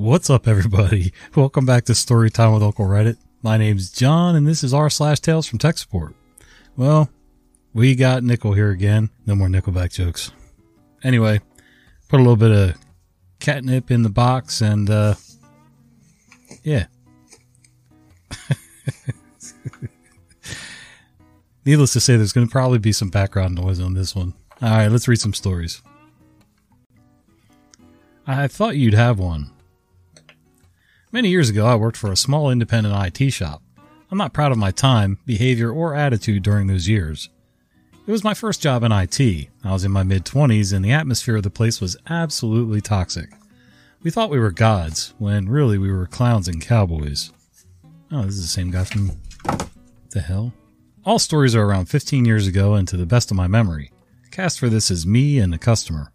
What's up, everybody? Welcome back to Storytime with Uncle Reddit. My name's John, and this is r/Tales from Tech Support. Well, we got Nickel here again. No more Nickelback jokes. Anyway, put a little bit of catnip in the box, and, yeah. Needless to say, there's going to probably be some background noise on this one. All right, let's read some stories. I thought you'd have one. Many years ago, I worked for a small independent IT shop. I'm not proud of my time, behavior, or attitude during those years. It was my first job in IT. I was in my mid-20s, and the atmosphere of the place was absolutely toxic. We thought we were gods, when really we were clowns and cowboys. Oh, this is the same guy from... What the hell? All stories are around 15 years ago and to the best of my memory. Cast for this is me and the customer.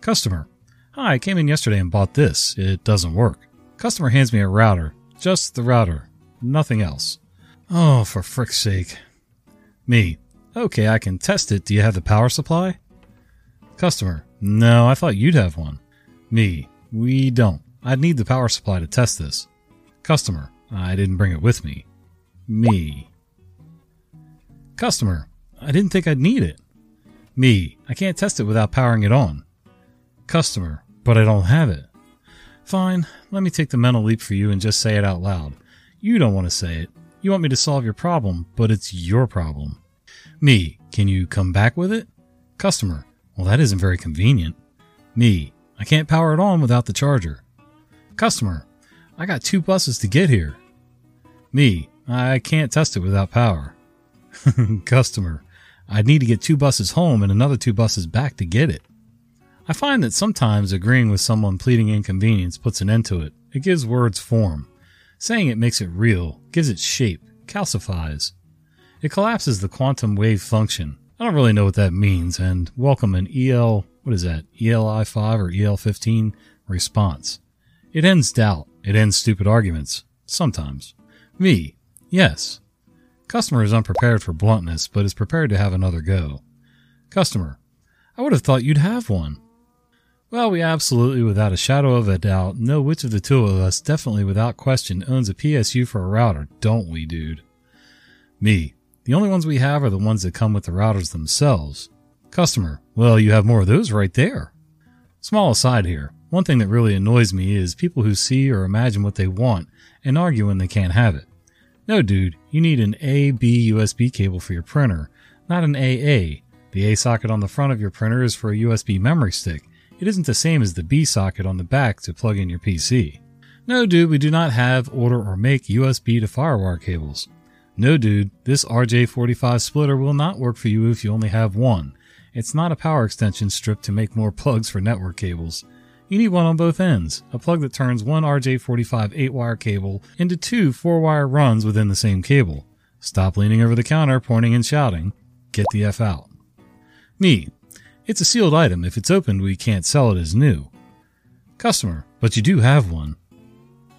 Customer. Hi, I came in yesterday and bought this. It doesn't work. Customer hands me a router. Just the router. Nothing else. Oh, for frick's sake. Me. Okay, I can test it. Do you have the power supply? Customer. No, I thought you'd have one. Me. We don't. I'd need the power supply to test this. Customer. I didn't bring it with me. Me. Customer. I didn't think I'd need it. Me. I can't test it without powering it on. Customer. But I don't have it. Fine, let me take the mental leap for you and just say it out loud. You don't want to say it. You want me to solve your problem, but it's your problem. Me. Can you come back with it? Customer. Well, that isn't very convenient. Me. I can't power it on without the charger. Customer. I got two buses to get here. Me. I can't test it without power. Customer. I'd need to get two buses home and another two buses back to get it. I find that sometimes agreeing with someone pleading inconvenience puts an end to it. It gives words form. Saying it makes it real, gives it shape, calcifies. It collapses the quantum wave function. I don't really know what that means, and welcome an ELI5 or EL15 response. It ends doubt. It ends stupid arguments. Sometimes. Me. Yes. Customer is unprepared for bluntness, but is prepared to have another go. Customer. I would have thought you'd have one. Well, we absolutely, without a shadow of a doubt, know which of the two of us, definitely without question, owns a PSU for a router, don't we, dude? Me. The only ones we have are the ones that come with the routers themselves. Customer. Well, you have more of those right there. Small aside here. One thing that really annoys me is people who see or imagine what they want and argue when they can't have it. No, dude. You need an A/B USB cable for your printer, not an AA. The A socket on the front of your printer is for a USB memory stick. It isn't the same as the B socket on the back to plug in your PC. No, dude, we do not have, order, or make USB to FireWire cables. No, dude, this RJ45 splitter will not work for you if you only have one. It's not a power extension strip to make more plugs for network cables. You need one on both ends, a plug that turns one RJ45 8-wire cable into two 4-wire runs within the same cable. Stop leaning over the counter, pointing and shouting. Get the F out. Me. It's a sealed item. If it's opened, we can't sell it as new. Customer. But you do have one.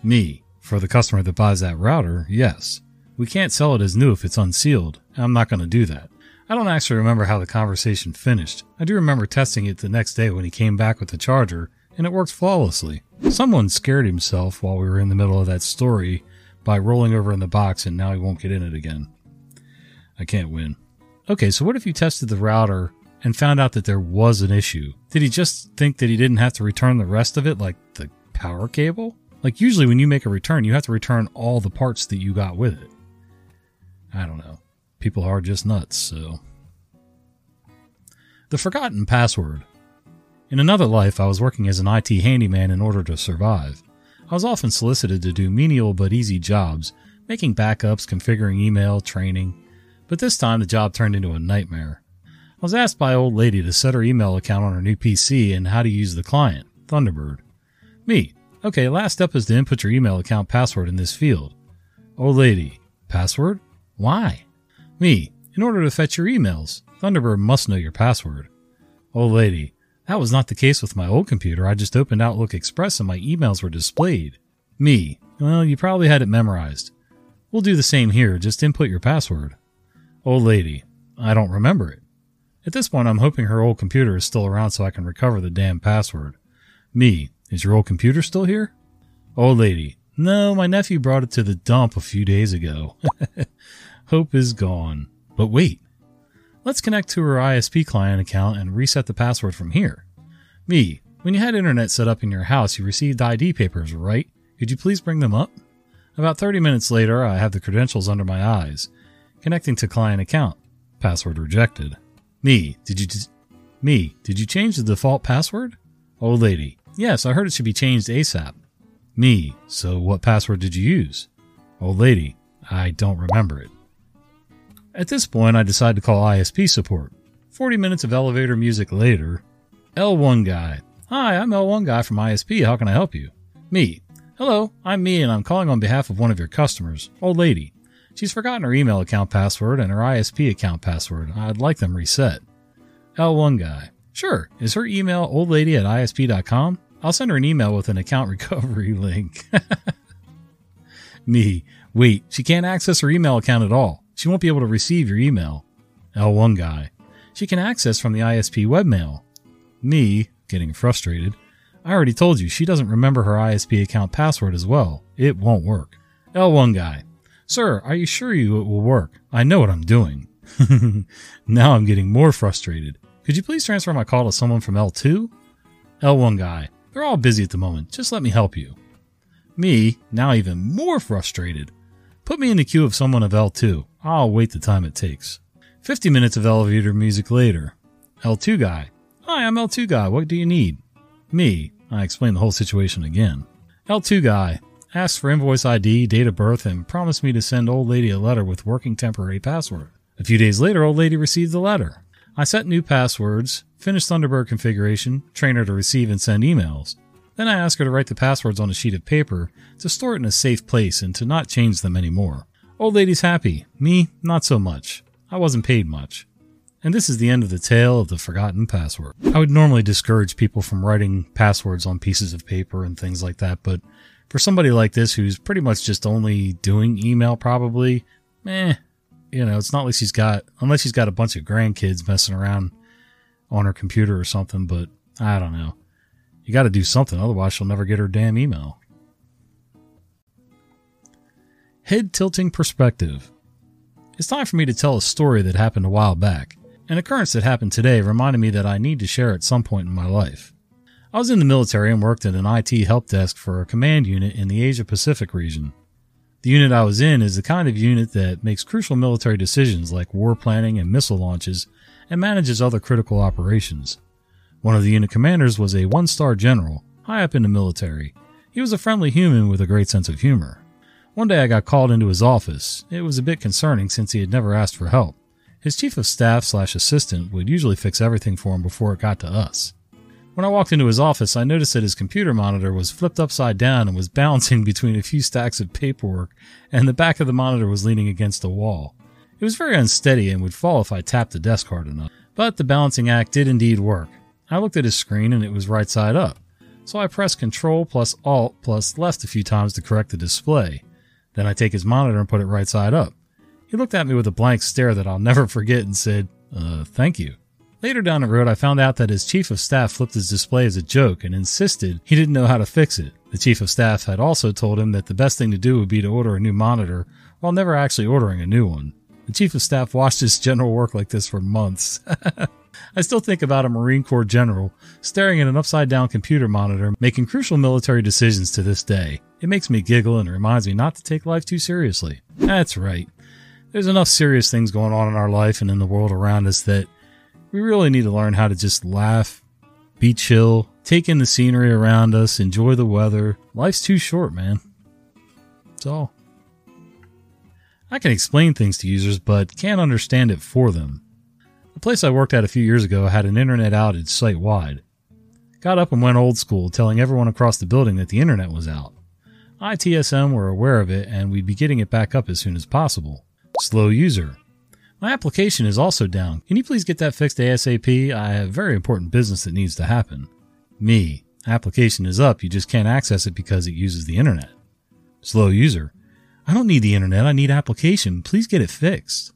Me. For the customer that buys that router, yes. We can't sell it as new if it's unsealed. I'm not going to do that. I don't actually remember how the conversation finished. I do remember testing it the next day when he came back with the charger, and it worked flawlessly. Someone scared himself while we were in the middle of that story by rolling over in the box, and now he won't get in it again. I can't win. Okay, so what if you tested the router and found out that there was an issue? Did he just think that he didn't have to return the rest of it, like the power cable? Like, usually when you make a return, you have to return all the parts that you got with it. I don't know. People are just nuts, so... The forgotten password. In another life, I was working as an IT handyman in order to survive. I was often solicited to do menial but easy jobs, making backups, configuring email, training... But this time the job turned into a nightmare. I was asked by an old lady to set her email account on her new PC and how to use the client, Thunderbird. Me. Okay, last step is to input your email account password in this field. Old lady. Password? Why? Me. In order to fetch your emails, Thunderbird must know your password. Old lady. That was not the case with my old computer. I just opened Outlook Express and my emails were displayed. Me. Well, you probably had it memorized. We'll do the same here. Just input your password. Old lady. I don't remember it. At this point, I'm hoping her old computer is still around so I can recover the damn password. Me. Is your old computer still here? Old lady. No, my nephew brought it to the dump a few days ago. Hope is gone. But wait. Let's connect to her ISP client account and reset the password from here. Me. When you had internet set up in your house, you received ID papers, right? Could you please bring them up? About 30 minutes later, I have the credentials under my eyes. Connecting to client account. Password rejected. Me, did you change the default password? Old lady. Yes, I heard it should be changed ASAP. Me, so what password did you use? Old lady, I don't remember it. At this point, I decide to call ISP support. 40 minutes of elevator music later. L1 guy. Hi, I'm L1 guy from ISP. How can I help you? Me. Hello, I'm me and I'm calling on behalf of one of your customers, old lady. She's forgotten her email account password and her ISP account password. I'd like them reset. L1 guy. Sure, is her email oldlady@isp.com? I'll send her an email with an account recovery link. Me. Wait, she can't access her email account at all. She won't be able to receive your email. L1 guy. She can access from the ISP webmail. Me, getting frustrated. I already told you, she doesn't remember her ISP account password as well. It won't work. L1 guy. Sir, are you sure it will work? I know what I'm doing. Now I'm getting more frustrated. Could you please transfer my call to someone from L2? L1 guy. They're all busy at the moment. Just let me help you. Me, now even more frustrated. Put me in the queue of someone of L2. I'll wait the time it takes. 50 minutes of elevator music later. L2 guy. Hi, I'm L2 guy. What do you need? Me. I explain the whole situation again. L2 guy. Asks for invoice ID, date of birth, and promised me to send old lady a letter with working temporary password. A few days later, old lady received the letter. I set new passwords, finished Thunderbird configuration, train her to receive and send emails. Then I asked her to write the passwords on a sheet of paper, to store it in a safe place, and to not change them anymore. Old lady's happy. Me, not so much. I wasn't paid much. And this is the end of the tale of the forgotten password. I would normally discourage people from writing passwords on pieces of paper and things like that, but for somebody like this who's pretty much just only doing email probably, it's not like she's got, unless she's got a bunch of grandkids messing around on her computer or something, but I don't know. You got to do something, otherwise she'll never get her damn email. Head-tilting perspective. It's time for me to tell a story that happened a while back. An occurrence that happened today reminded me that I need to share at some point in my life. I was in the military and worked at an IT help desk for a command unit in the Asia-Pacific region. The unit I was in is the kind of unit that makes crucial military decisions like war planning and missile launches and manages other critical operations. One of the unit commanders was a one-star general, high up in the military. He was a friendly human with a great sense of humor. One day I got called into his office. It was a bit concerning since he had never asked for help. His chief of staff/assistant would usually fix everything for him before it got to us. When I walked into his office, I noticed that his computer monitor was flipped upside down and was bouncing between a few stacks of paperwork, and the back of the monitor was leaning against a wall. It was very unsteady and would fall if I tapped the desk hard enough. But the balancing act did indeed work. I looked at his screen and it was right side up, so I pressed Control plus Alt plus Left a few times to correct the display. Then I take his monitor and put it right side up. He looked at me with a blank stare that I'll never forget and said, thank you. Later down the road, I found out that his chief of staff flipped his display as a joke and insisted he didn't know how to fix it. The chief of staff had also told him that the best thing to do would be to order a new monitor while never actually ordering a new one. The chief of staff watched his general work like this for months. I still think about a Marine Corps general staring at an upside-down computer monitor making crucial military decisions to this day. It makes me giggle and reminds me not to take life too seriously. That's right. There's enough serious things going on in our life and in the world around us that we really need to learn how to just laugh, be chill, take in the scenery around us, enjoy the weather. Life's too short, man. That's all. I can explain things to users, but can't understand it for them. The place I worked at a few years ago had an internet outage site-wide. Got up and went old school, telling everyone across the building that the internet was out. ITSM were aware of it, and we'd be getting it back up as soon as possible. Slow user. My application is also down. Can you please get that fixed ASAP? I have very important business that needs to happen. Me. Application is up. You just can't access it because it uses the internet. Slow user. I don't need the internet. I need application. Please get it fixed.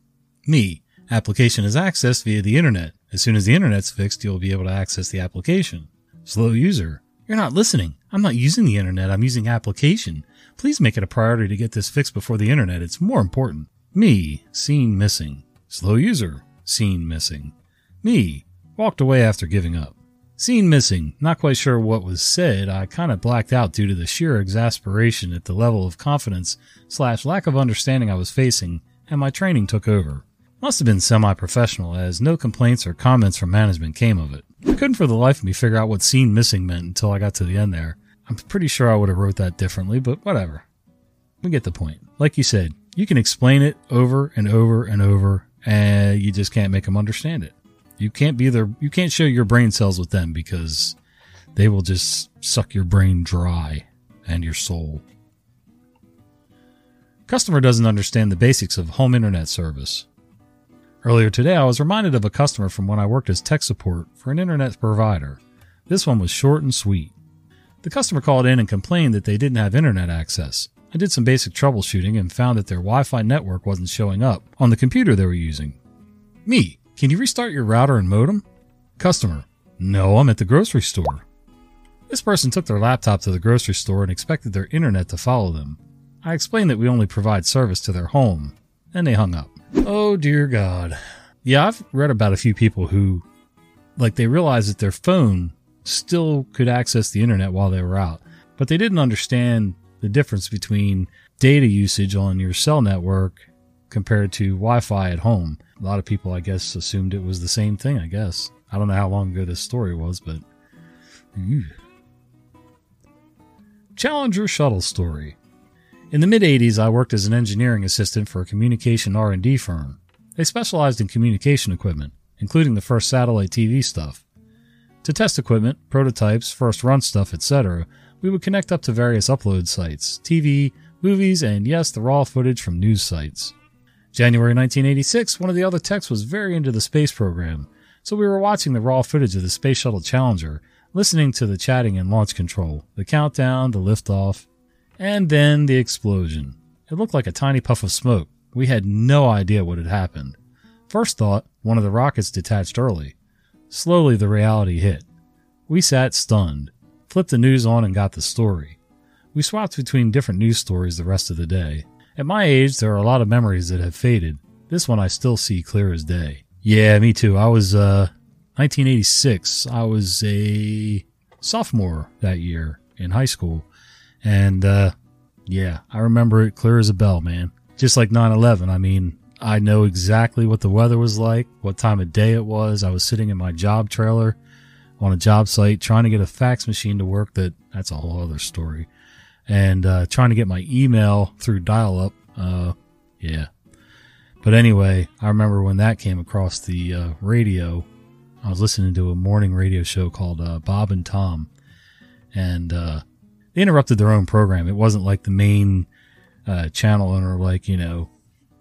Me. Application is accessed via the internet. As soon as the internet's fixed, you'll be able to access the application. Slow user. You're not listening. I'm not using the internet, I'm using application. Please make it a priority to get this fixed before the internet. It's more important. Me, seen missing. Slow user, seen missing. Me, walked away after giving up. Seen missing. Not quite sure what was said. I kind of blacked out due to the sheer exasperation at the level of confidence / lack of understanding I was facing, and my training took over. Must have been semi-professional, as no complaints or comments from management came of it. I couldn't for the life of me figure out what seen missing meant until I got to the end there. I'm pretty sure I would have wrote that differently, but whatever. We get the point. Like you said, you can explain it over and over and over, and you just can't make them understand it. You can't show your brain cells with them, because they will just suck your brain dry and your soul. Customer doesn't understand the basics of home internet service. Earlier today, I was reminded of a customer from when I worked as tech support for an internet provider. This one was short and sweet. The customer called in and complained that they didn't have internet access. I did some basic troubleshooting and found that their Wi-Fi network wasn't showing up on the computer they were using. Me. Can you restart your router and modem? Customer, no, I'm at the grocery store. This person took their laptop to the grocery store and expected their internet to follow them. I explained that we only provide service to their home, and they hung up. Oh dear God. Yeah, I've read about a few people who, they realized that their phone still could access the internet while they were out, but they didn't understand the difference between data usage on your cell network compared to Wi-Fi at home. A lot of people, I guess, assumed it was the same thing, I guess. I don't know how long ago this story was, but... Ew. Challenger shuttle story. In the mid-'80s, I worked as an engineering assistant for a communication R&D firm. They specialized in communication equipment, including the first satellite TV stuff. To test equipment, prototypes, first-run stuff, etc., we would connect up to various upload sites, TV, movies, and yes, the raw footage from news sites. January 1986, one of the other techs was very into the space program, so we were watching the raw footage of the Space Shuttle Challenger, listening to the chatting in launch control, the countdown, the liftoff, and then the explosion. It looked like a tiny puff of smoke. We had no idea what had happened. First thought, one of the rockets detached early. Slowly the reality hit. We sat stunned, flipped the news on and got the story. We swapped between different news stories the rest of the day. At my age, there are a lot of memories that have faded. This one I still see clear as day. Yeah, me too. I was, 1986. I was a sophomore that year in high school. And, yeah, I remember it clear as a bell, man. Just like 9/11. I mean, I know exactly what the weather was like, what time of day it was. I was sitting in my job trailer on a job site trying to get a fax machine to work. That's a whole other story. And trying to get my email through dial-up, yeah. But anyway, I remember when that came across the radio, I was listening to a morning radio show called Bob and Tom, and they interrupted their own program. It wasn't like the main channel owner,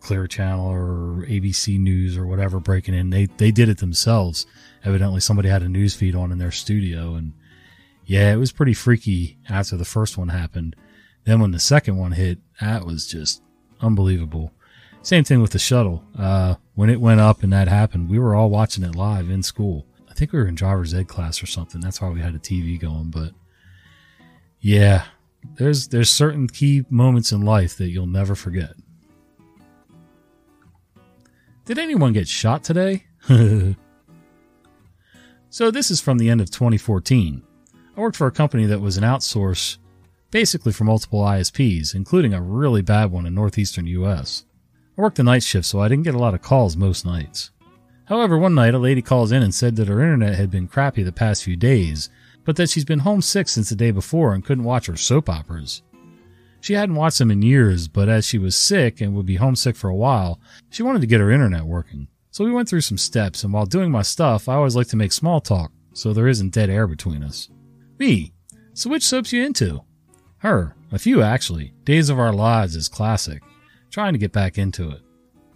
Clear Channel or ABC News or whatever breaking in. They did it themselves. Evidently, somebody had a news feed on in their studio, and yeah, it was pretty freaky after the first one happened. Then when the second one hit, that was just unbelievable. Same thing with the shuttle. When it went up and that happened, we were all watching it live in school. I think we were in driver's ed class or something. That's why we had a TV going. But yeah, there's certain key moments in life that you'll never forget. Did anyone get shot today? So this is from the end of 2014. I worked for a company that was an outsource basically for multiple ISPs, including a really bad one in northeastern U.S. I worked the night shift, so I didn't get a lot of calls most nights. However, one night, a lady calls in and said that her internet had been crappy the past few days, but that she's been homesick since the day before and couldn't watch her soap operas. She hadn't watched them in years, but as she was sick and would be homesick for a while, she wanted to get her internet working. So we went through some steps, and while doing my stuff, I always like to make small talk, so there isn't dead air between us. Me. So which soaps you into? Her. A few, actually. Days of Our Lives is classic. Trying to get back into it.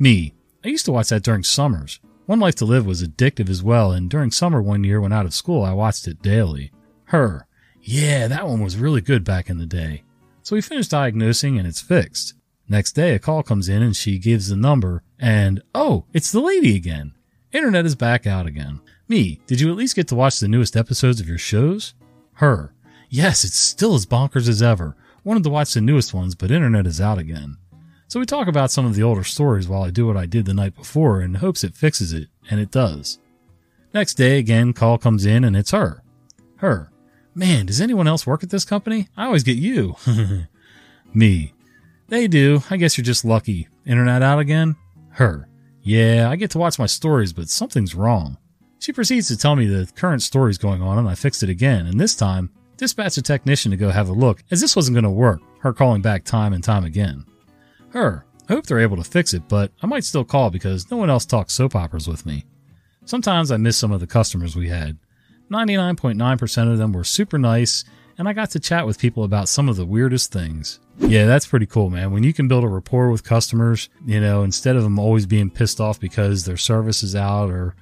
Me. I used to watch that during summers. One Life to Live was addictive as well, and during summer one year when out of school, I watched it daily. Her. Yeah, that one was really good back in the day. So we finished diagnosing, and it's fixed. Next day, a call comes in, and she gives the number, and oh, it's the lady again. Internet is back out again. Me. Did you at least get to watch the newest episodes of your shows? Her. Yes, it's still as bonkers as ever. Wanted to watch the newest ones, but internet is out again. So we talk about some of the older stories while I do what I did the night before in hopes it fixes it, and it does. Next day, again, call comes in, and it's her. Her. Man, does anyone else work at this company? I always get you. Me. They do. I guess you're just lucky. Internet out again? Her. Yeah, I get to watch my stories, but something's wrong. She proceeds to tell me the current story's going on, and I fixed it again, and this time, dispatch a technician to go have a look, as this wasn't going to work, her calling back time and time again. Her. I hope they're able to fix it, but I might still call because no one else talks soap operas with me. Sometimes I miss some of the customers we had. 99.9% of them were super nice, and I got to chat with people about some of the weirdest things. Yeah, that's pretty cool, man. When you can build a rapport with customers, you know, instead of them always being pissed off because their service is out or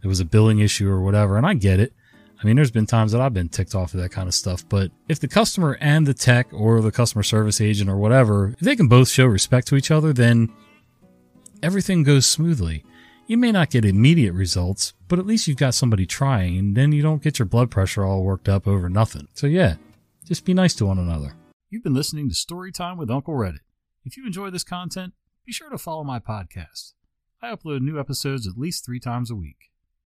there was a billing issue or whatever, and I get it. I mean, there's been times that I've been ticked off of that kind of stuff, but if the customer and the tech or the customer service agent or whatever, if they can both show respect to each other, then everything goes smoothly. You may not get immediate results, but at least you've got somebody trying, and then you don't get your blood pressure all worked up over nothing. So yeah, just be nice to one another. You've been listening to Storytime with Uncle Reddit. If you enjoy this content, be sure to follow my podcast. I upload new episodes at least 3 times a week.